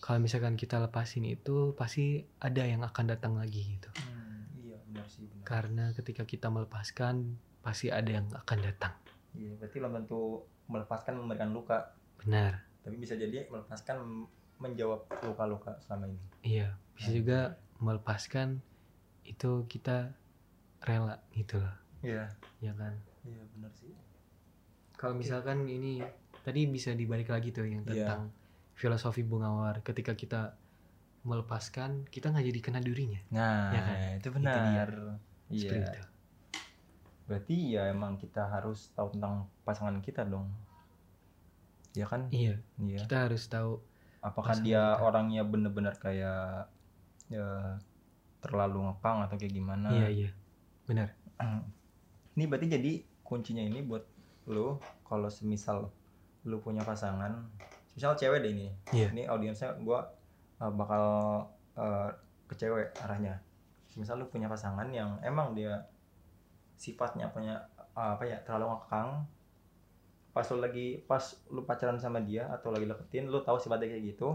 kalau misalkan kita lepasin itu pasti ada yang akan datang lagi gitu. Hmm, iya benar sih benar. Karena ketika kita melepaskan pasti ada yang akan datang. Iya, berarti dalam bentuk melepaskan memberikan luka. Benar. Tapi bisa jadi melepaskan menjawab luka-luka selama ini. Iya, bisa nah. juga melepaskan itu kita rela gitu loh. Iya. Ya kan. Iya benar sih. Kalau misalkan ini tadi bisa dibalik lagi tuh yang tentang yeah. filosofi bunga mawar. Ketika kita melepaskan, kita nggak jadi kena durinya. Nah, ya kan? Itu benar. Iya. Yeah. Berarti ya emang kita harus tahu tentang pasangan kita dong. Ya kan? Iya. Yeah. Yeah. Kita harus tahu apakah dia kita. orangnya benar-benar kayak ya, terlalu ngepang atau kayak gimana? Iya yeah, iya. Yeah. Benar. Ini berarti jadi kuncinya ini buat lu kalau semisal lu punya pasangan, misal cewek deh ini, yeah. ini audiensnya gue uh, bakal uh, ke cewek arahnya. Misal lu punya pasangan yang emang dia sifatnya punya uh, apa ya terlalu ngekang, pas lu lagi pas lu pacaran sama dia atau lagi deketin, lu tahu sifatnya kayak gitu,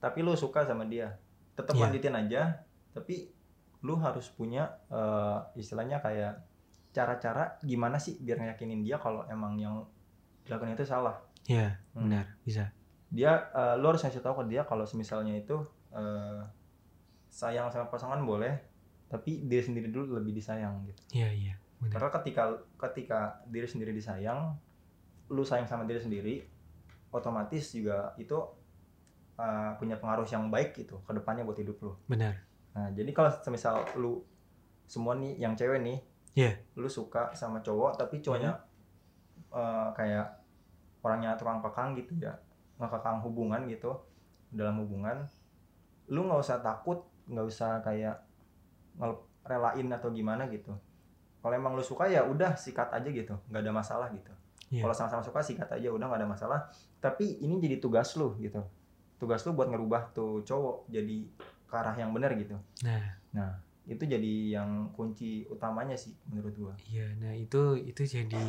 tapi lu suka sama dia, tetap yeah. lanjutin aja, tapi lu harus punya uh, istilahnya kayak cara-cara gimana sih biar ngeyakinin dia kalau emang yang dilakukan itu salah. Iya, hmm. benar, bisa. Dia, uh, lo harus ngasih tahu ke dia kalau misalnya itu uh, sayang sama pasangan boleh, tapi diri sendiri dulu lebih disayang gitu. Iya, iya, benar. Karena ketika ketika diri sendiri disayang, lu sayang sama diri sendiri, otomatis juga itu uh, punya pengaruh yang baik gitu ke depannya buat hidup lu. Benar. Nah, jadi kalau semisal lu semua nih yang cewek nih, yeah. lu suka sama cowok tapi cowoknya mm-hmm. uh, kayak orangnya tukang kekang gitu ya, ngekekang hubungan gitu dalam hubungan, lu nggak usah takut, nggak usah kayak relain atau gimana gitu. Kalau emang lu suka ya udah sikat aja gitu, nggak ada masalah gitu. Yeah. Kalau sama-sama suka sikat aja, udah nggak ada masalah. Tapi ini jadi tugas lu gitu, tugas lu buat ngerubah tuh cowok jadi ke arah yang benar gitu. Nah, nah. itu jadi yang kunci utamanya sih menurut gua. Iya, nah itu itu jadi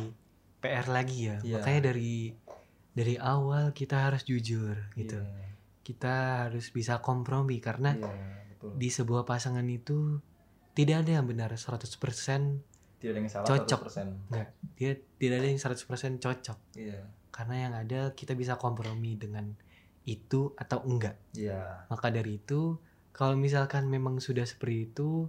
P R lagi ya. Yeah. Makanya dari dari awal kita harus jujur gitu. Yeah. Kita harus bisa kompromi karena yeah, betul. Di sebuah pasangan itu tidak ada yang benar seratus persen. Tidak ada yang salah cocok. seratus persen. Enggak, dia tidak ada yang seratus persen cocok. Iya. Yeah. Karena yang ada kita bisa kompromi dengan itu atau enggak. Iya. Yeah. Maka dari itu Kalau misalkan memang sudah seperti itu,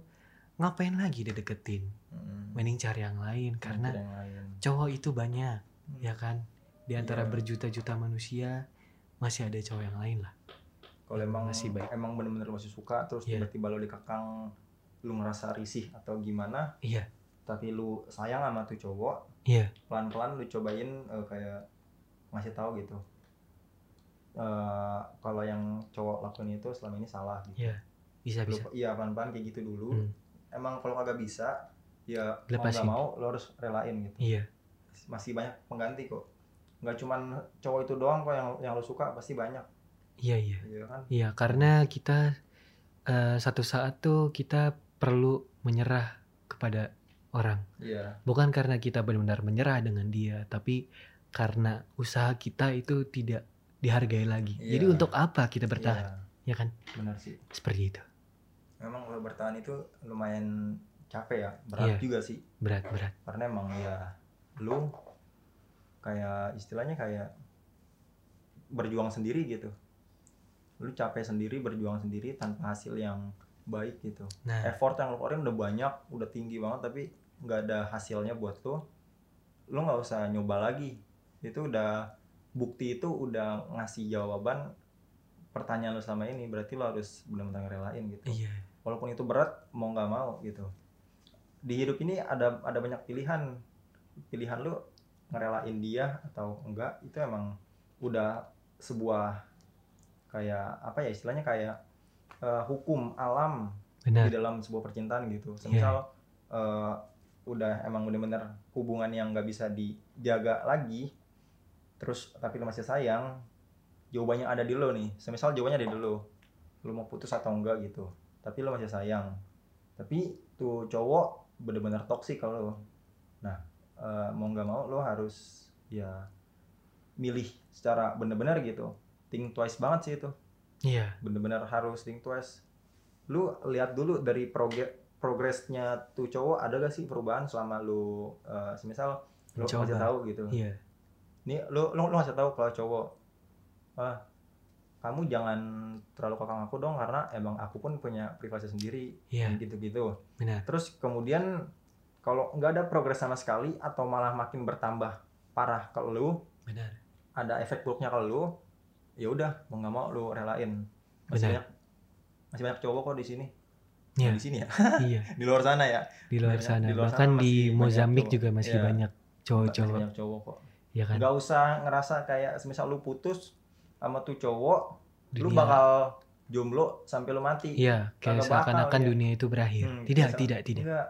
ngapain lagi dideketin? Mm. Mending cari yang lain, karena yang lain. Cowok itu banyak, mm. ya kan? Di antara yeah. berjuta-juta manusia masih ada cowok yang lain lah. Kalau emang masih baik, emang benar-benar masih suka, terus yeah. tiba-tiba lo dikekang, lo ngerasa risih atau gimana? Iya. Yeah. Tapi lu sayang sama tuh cowok, yeah. pelan-pelan lu cobain uh, kayak ngasih tahu gitu. Uh, kalau yang cowok lakuin itu selama ini salah gitu. Yeah. Bisa lu, bisa. Iya pelan-pelan kayak gitu dulu. Mm. Emang kalau kagak bisa, ya lepasin. Mau gak mau lo harus relain gitu. Iya. Masih banyak pengganti kok. Gak cuman cowok itu doang kok yang yang lo suka, pasti banyak. Iya iya. Iya kan? Iya, karena kita uh, satu saat tuh kita perlu menyerah kepada orang. Iya. Bukan karena kita benar-benar menyerah dengan dia, tapi karena usaha kita itu tidak dihargai lagi. Iya. Jadi untuk apa kita bertahan? Iya. Ya kan? Benar sih. Seperti itu. Memang kalau bertahan itu lumayan capek ya, berat yeah. juga sih. Berat, berat. Karena emang ya lu kayak istilahnya kayak berjuang sendiri gitu. Lu capek sendiri, berjuang sendiri tanpa hasil yang baik gitu. Nah. Effort yang lu keluarin udah banyak, udah tinggi banget tapi nggak ada hasilnya buat lu. Lu nggak usah nyoba lagi. Itu udah bukti, itu udah ngasih jawaban pertanyaan lu selama ini, berarti lu harus benar-benar relain gitu. Iya. Yeah. Walaupun itu berat, mau nggak mau gitu. Di hidup ini ada ada banyak pilihan. Pilihan lu ngerelain dia atau enggak itu emang udah sebuah kayak apa ya istilahnya kayak uh, hukum alam. Benar. Di dalam sebuah percintaan gitu. Misal yeah. uh, udah emang benar-benar hubungan yang nggak bisa dijaga lagi. Terus tapi lu masih sayang. Jawabannya ada di lu nih. Semisal jawabannya ada di lu. Lu mau putus atau enggak gitu. Tapi lo masih sayang, tapi tuh cowok bener-bener toksik kalau lo. Nah, uh, mau nggak mau lo harus ya milih secara bener-bener gitu. Think twice banget sih itu. Iya. Yeah. Bener-bener harus think twice. Lo lihat dulu dari proge- progresnya tuh cowok ada gak sih perubahan selama lo, uh, semisal lo Coba. Masih tahu gitu. Iya. Yeah. Nih lo lo lo masih tahu kalau cowok. Ah. Kamu jangan terlalu kakang aku dong karena emang aku pun punya privasi sendiri yeah. gitu-gitu. Benar. Terus kemudian kalau nggak ada progres sama sekali atau malah makin bertambah parah kalau lu, benar. Ada efek buruknya kalau lu, ya udah mau nggak mau lu relain. Masih benar. banyak masih banyak cowok kok di sini. Yeah. Nah, di sini ya. Iya. Di luar sana ya. Di luar sana. Di luar Bahkan sana di Mozambik juga masih yeah. banyak cowok-cowok. Masih banyak cowok kok. Iya kan? Nggak usah ngerasa kayak misal lu putus sama tuh cowok, dunia. Lu bakal jomblo sampai lu mati. Iya, kayak seakan-akan ya. Dunia itu berakhir. Hmm, tidak, misal, tidak, tidak, tidak.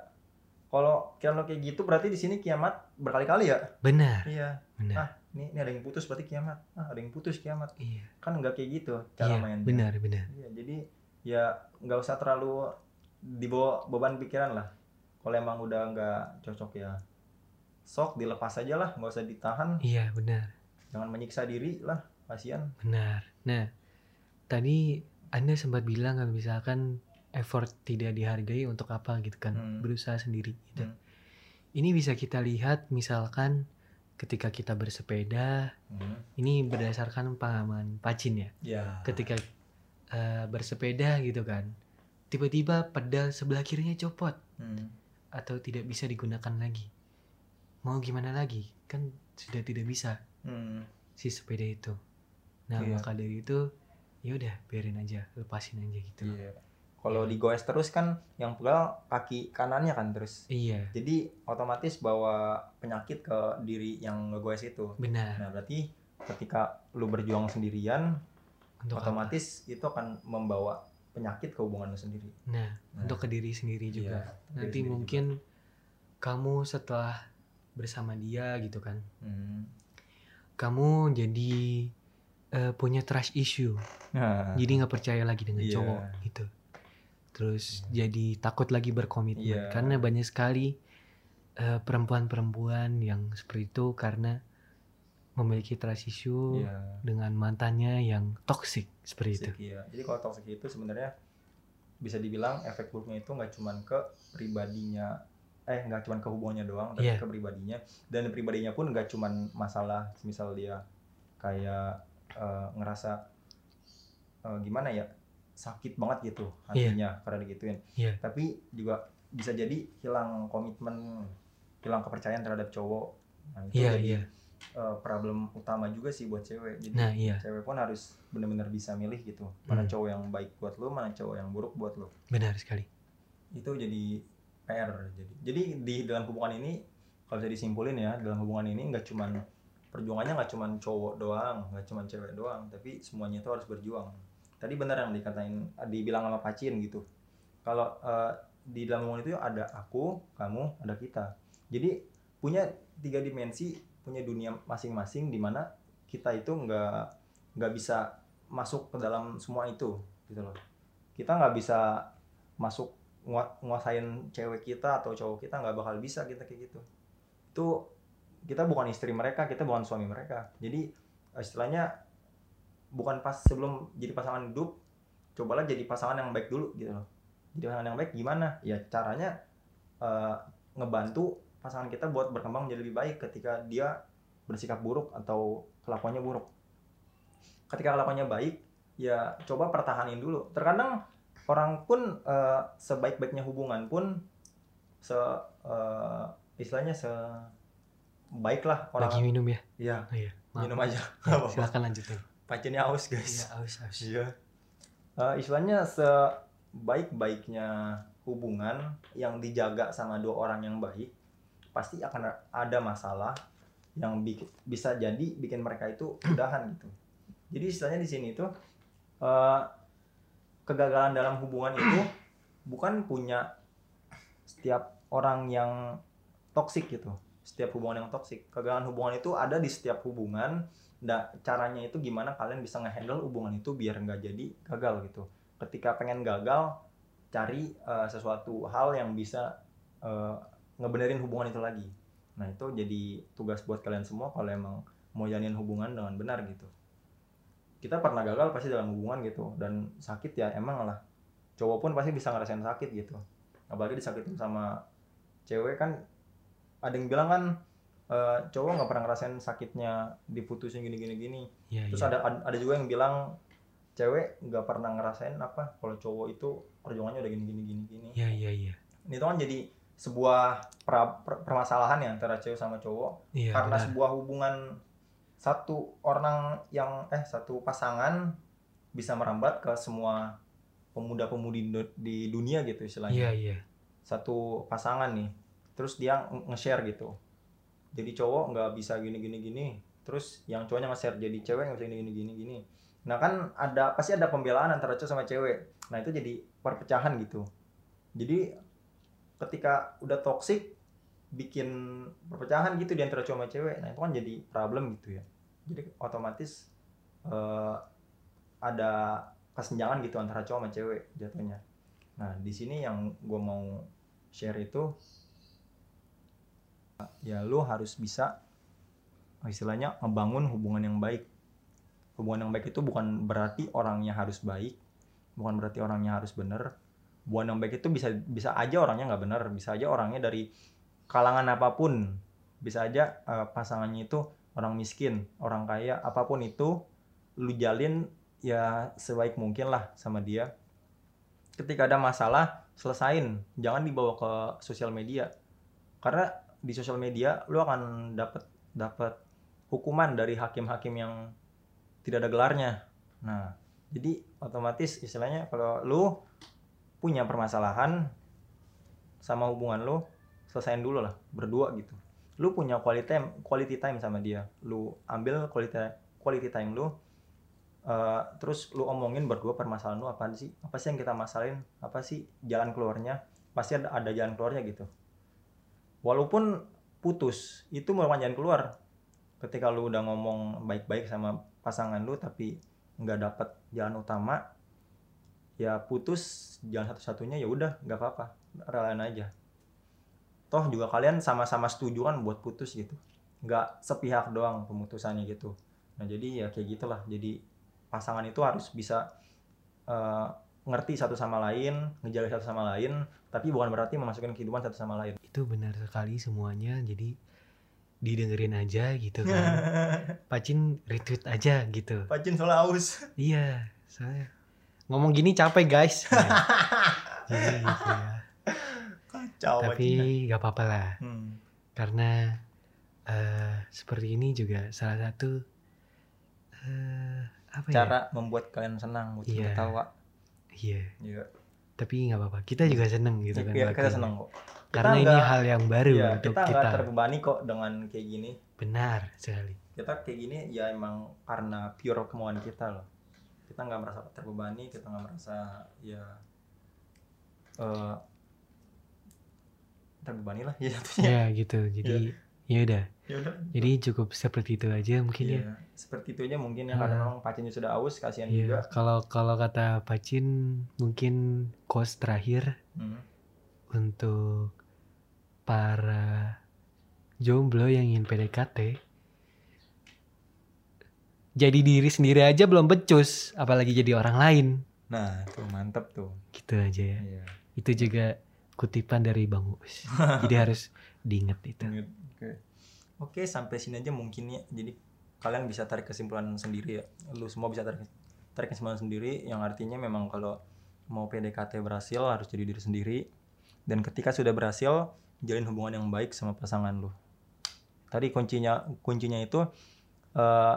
Kalau kalau kayak gitu berarti di sini kiamat berkali-kali ya? Benar. Iya. Benar. Ah, ini, ini ada yang putus berarti kiamat. Ah, ada yang putus kiamat. Iya. Kan enggak kayak gitu cara iya, mainnya. Benar, benar. Iya, jadi ya enggak usah terlalu dibawa beban pikiran lah. Kalau emang udah enggak cocok ya sok dilepas aja lah, enggak usah ditahan. Iya, benar. Jangan menyiksa diri lah. Kasian. Benar. Nah, tadi Anda sempat bilang kalau misalkan effort tidak dihargai untuk apa gitu kan, hmm. berusaha sendiri gitu. Hmm. Ini bisa kita lihat misalkan ketika kita bersepeda, hmm. ini berdasarkan pengalaman Pacin ya. Ya. Ketika uh, bersepeda gitu kan, tiba-tiba pedal sebelah kirinya copot hmm. atau tidak bisa digunakan lagi. Mau gimana lagi? Kan sudah tidak bisa hmm. si sepeda itu. Nah yeah. maka dari itu ya udah biarin aja, lepasin aja gitu. Iya. Yeah. Kalau yeah. digoes terus kan yang pegal kaki kanannya kan terus. Iya. Yeah. Jadi otomatis bawa penyakit ke diri yang ngegoes itu. Benar. Nah berarti ketika lu berjuang sendirian, untuk otomatis apa? Itu akan membawa penyakit ke hubungan lu sendiri. Nah, nah. Untuk ke diri sendiri juga. Yeah, nanti sendiri mungkin juga. Kamu setelah bersama dia gitu kan. Hmm. Kamu jadi Uh, punya trust issue, nah. Jadi nggak percaya lagi dengan yeah. cowok gitu, terus yeah. jadi takut lagi berkomitmen yeah. karena banyak sekali uh, perempuan-perempuan yang seperti itu karena memiliki trust issue yeah. dengan mantannya yang toxic seperti toxic, itu. Iya. Jadi kalau toxic itu sebenarnya bisa dibilang efek buruknya itu nggak cuman ke pribadinya, eh nggak cuman ke hubungannya doang, tapi yeah. ke pribadinya, dan pribadinya pun nggak cuman masalah, misal dia kayak Uh, ngerasa uh, gimana ya sakit banget gitu hatinya yeah. karena digituin. Yeah. Tapi juga bisa jadi hilang komitmen, hilang kepercayaan terhadap cowok. Nah, itu yeah, jadi yeah. Uh, problem utama juga sih buat cewek. Jadi nah, yeah. cewek pun harus benar-benar bisa milih gitu. Mana hmm. cowok yang baik buat lo, mana cowok yang buruk buat lo. Benar sekali. Itu jadi P R. Jadi, jadi di dalam hubungan ini kalau bisa disimpulin ya, dalam hubungan ini nggak cuman perjuangannya nggak cuman cowok doang, nggak cuman cewek doang, tapi semuanya itu harus berjuang. Tadi benar yang dikatain, dibilang sama Pacin gitu. Kalau uh, di dalam hubungan itu ada aku, kamu, ada kita. Jadi punya tiga dimensi, punya dunia masing-masing di mana kita itu nggak nggak bisa masuk ke dalam semua itu, gitu loh. Kita nggak bisa masuk nguasain cewek kita atau cowok kita, nggak bakal bisa kita kayak gitu. Itu kita bukan istri mereka, kita bukan suami mereka. Jadi istilahnya bukan pas sebelum jadi pasangan hidup, cobalah jadi pasangan yang baik dulu gitu loh. Jadi pasangan yang baik gimana? Ya caranya uh, ngebantu pasangan kita buat berkembang menjadi lebih baik ketika dia bersikap buruk atau kelakuannya buruk. Ketika kelakuannya baik, ya coba pertahanin dulu. Terkadang orang pun uh, sebaik-baiknya hubungan pun se uh, istilahnya se baiklah orang. Lagi minum ya? Iya. Oh, iya. Minum aja. Ya, silakan lanjutin. Pacinnya aus guys. Iya, aus, aus. Iya. Uh, istilahnya sebaik-baiknya hubungan yang dijaga sama dua orang yang baik, pasti akan ada masalah yang bikin, bisa jadi bikin mereka itu udahan gitu. Jadi istilahnya di sini tuh uh, kegagalan dalam hubungan itu bukan punya setiap orang yang toksik gitu. Setiap hubungan yang toksik, kegagalan hubungan itu ada di setiap hubungan. Nah, caranya itu gimana kalian bisa ngehandle hubungan itu biar nggak jadi gagal gitu. Ketika pengen gagal, cari uh, sesuatu hal yang bisa uh, ngebenerin hubungan itu lagi. Nah itu jadi tugas buat kalian semua kalau emang mau jalanin hubungan dengan benar gitu. Kita pernah gagal pasti dalam hubungan gitu, dan sakit ya emang lah. Cowok pun pasti bisa ngerasain sakit gitu. Apalagi disakitin sama cewek kan, ada yang bilang kan, Uh, cowok nggak pernah ngerasain sakitnya diputusin gini-gini-gini. Yeah, terus yeah. ada ada juga yang bilang cewek nggak pernah ngerasain apa kalau cowok itu perjuangannya udah gini-gini-gini-gini. Iya yeah, iya yeah, iya. Yeah. Ini tuh kan jadi sebuah pra, per, permasalahan ya antara cewek sama cowok yeah, karena benar. Sebuah hubungan satu orang yang eh satu pasangan bisa merambat ke semua pemuda-pemudi di dunia gitu istilahnya. Iya yeah, iya. Yeah. Satu pasangan nih, terus dia nge-share gitu. Jadi cowok nggak bisa gini-gini-gini, terus yang cowoknya nge-share jadi cewek nggak bisa gini-gini-gini. Nah kan ada pasti ada pembelaan antara cowok sama cewek. Nah itu jadi perpecahan gitu. Jadi ketika udah toksik, bikin perpecahan gitu di antara cowok sama cewek. Nah itu kan jadi problem gitu ya. Jadi otomatis uh, ada kesenjangan gitu antara cowok sama cewek jatuhnya. Nah di sini yang gue mau share itu, ya lo harus bisa istilahnya ngebangun hubungan yang baik. Hubungan yang baik itu bukan berarti orangnya harus baik, bukan berarti orangnya harus benar. Hubungan yang baik itu bisa bisa aja orangnya nggak benar, bisa aja orangnya dari kalangan apapun, bisa aja uh, pasangannya itu orang miskin, orang kaya, apapun itu lu jalin ya sebaik mungkin lah sama dia. Ketika ada masalah selesain, jangan dibawa ke sosial media, karena di sosial media lu akan dapat dapat hukuman dari hakim-hakim yang tidak ada gelarnya. Nah, jadi otomatis istilahnya kalau lu punya permasalahan sama hubungan lu, selesain dulu lah berdua gitu. Lu punya quality time, quality time sama dia. Lu ambil quality quality time lu, uh, terus lu omongin berdua permasalahan lu apa sih? Apa sih yang kita masalahin? Apa sih jalan keluarnya? Pasti ada, ada jalan keluarnya gitu. Walaupun putus, itu merupakan jalan keluar. Ketika lu udah ngomong baik-baik sama pasangan lu tapi nggak dapet jalan utama, ya putus jalan satu-satunya, ya udah nggak apa-apa, relain aja. Toh juga kalian sama-sama setuju kan buat putus gitu, nggak sepihak doang pemutusannya gitu. Nah jadi ya kayak gitulah. Jadi pasangan itu harus bisa uh, ngerti satu sama lain, ngejaga satu sama lain, tapi bukan berarti memasukkan kehidupan satu sama lain. Itu benar sekali semuanya, jadi didengerin aja gitu kan. Pacin retweet aja gitu. Pacin soal aus. Iya, soalnya ngomong gini capek guys. Nah, jadi gitu ya. Kacau. Tapi nggak apa-apa lah, hmm. karena uh, seperti ini juga salah satu uh, apa cara ya? membuat kalian senang, buat yeah. ketawa. Iya. Yeah. Yeah. Tapi nggak apa-apa, kita juga seneng gitu kan. Iya, kita seneng kok. Karena ini hal yang baru ya, untuk kita. Kita nggak terbebani kok dengan kayak gini. Benar sekali. Kita kayak gini ya emang karena pure kemauan kita loh. Kita nggak merasa terbebani, kita nggak merasa ya uh, terbebani lah. Ya, ya gitu, jadi ya udah. Jadi cukup seperti itu aja mungkin ya. ya. Seperti itu aja mungkin ya, uh, karena memang pacinnya sudah aus, kasihan iya. juga. Kalau kalau kata Pacin mungkin cost terakhir hmm. untuk para jomblo yang ingin P D K T. Jadi diri sendiri aja belum becus, apalagi jadi orang lain. Nah, tuh mantep tuh. Gitu aja ya. Iya. Itu juga kutipan dari Bang Uus. Jadi harus diingat itu. Ingat. Oke. Oke, sampai sini aja mungkin ya. Jadi kalian bisa tarik kesimpulan sendiri ya. Lu semua bisa tarik, tarik kesimpulan sendiri, yang artinya memang kalau mau P D K T berhasil harus jadi diri sendiri. Dan ketika sudah berhasil, jalin hubungan yang baik sama pasangan lu. Tadi kuncinya kuncinya itu uh,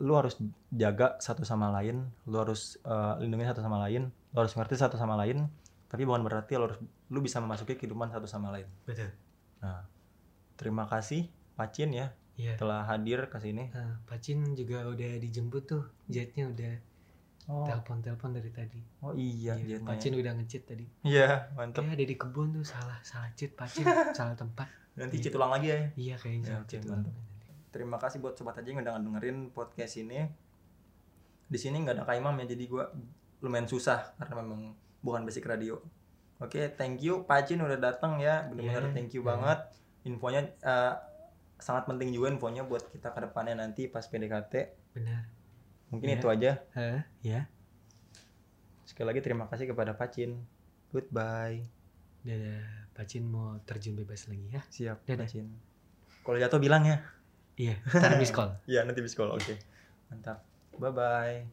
lu harus jaga satu sama lain, lu harus uh, lindungi satu sama lain, lu harus ngerti satu sama lain, tapi bukan berarti lu harus, lu bisa memasuki kehidupan satu sama lain. Betul. Nah, terima kasih Pacin ya, yeah. telah hadir ke sini. Uh, Pacin juga udah dijemput tuh, jetnya udah oh. telepon-telepon dari tadi. Oh iya, yeah, Pacin udah ngecet tadi. Iya, yeah, mantap. Ya, ada di kebun tuh, salah salah cet Pacin, salah tempat. Nanti cet ulang lagi ya. Iya, kayaknya cet ulang. Terima kasih buat sobat aja yang udah dengerin podcast ini. Di sini nggak ada Kak Imam ya, jadi gue lumayan susah karena memang bukan basic radio. Oke, okay, thank you Pacin udah datang ya, benar-benar yeah, thank you yeah. banget. Infonya uh, sangat penting juga infonya buat kita ke depannya nanti pas P D K T. Benar. Mungkin yeah. itu aja. Uh, ya. Yeah. Sekali lagi terima kasih kepada Pacin. Goodbye. Dadah. Pacin mau terjun bebas lagi ya. Siap. Dadah. Pacin. Kalau jatuh bilang ya. Iya, ntar miss call. Iya, nanti miss call. Oke. Okay. Mantap. Bye-bye.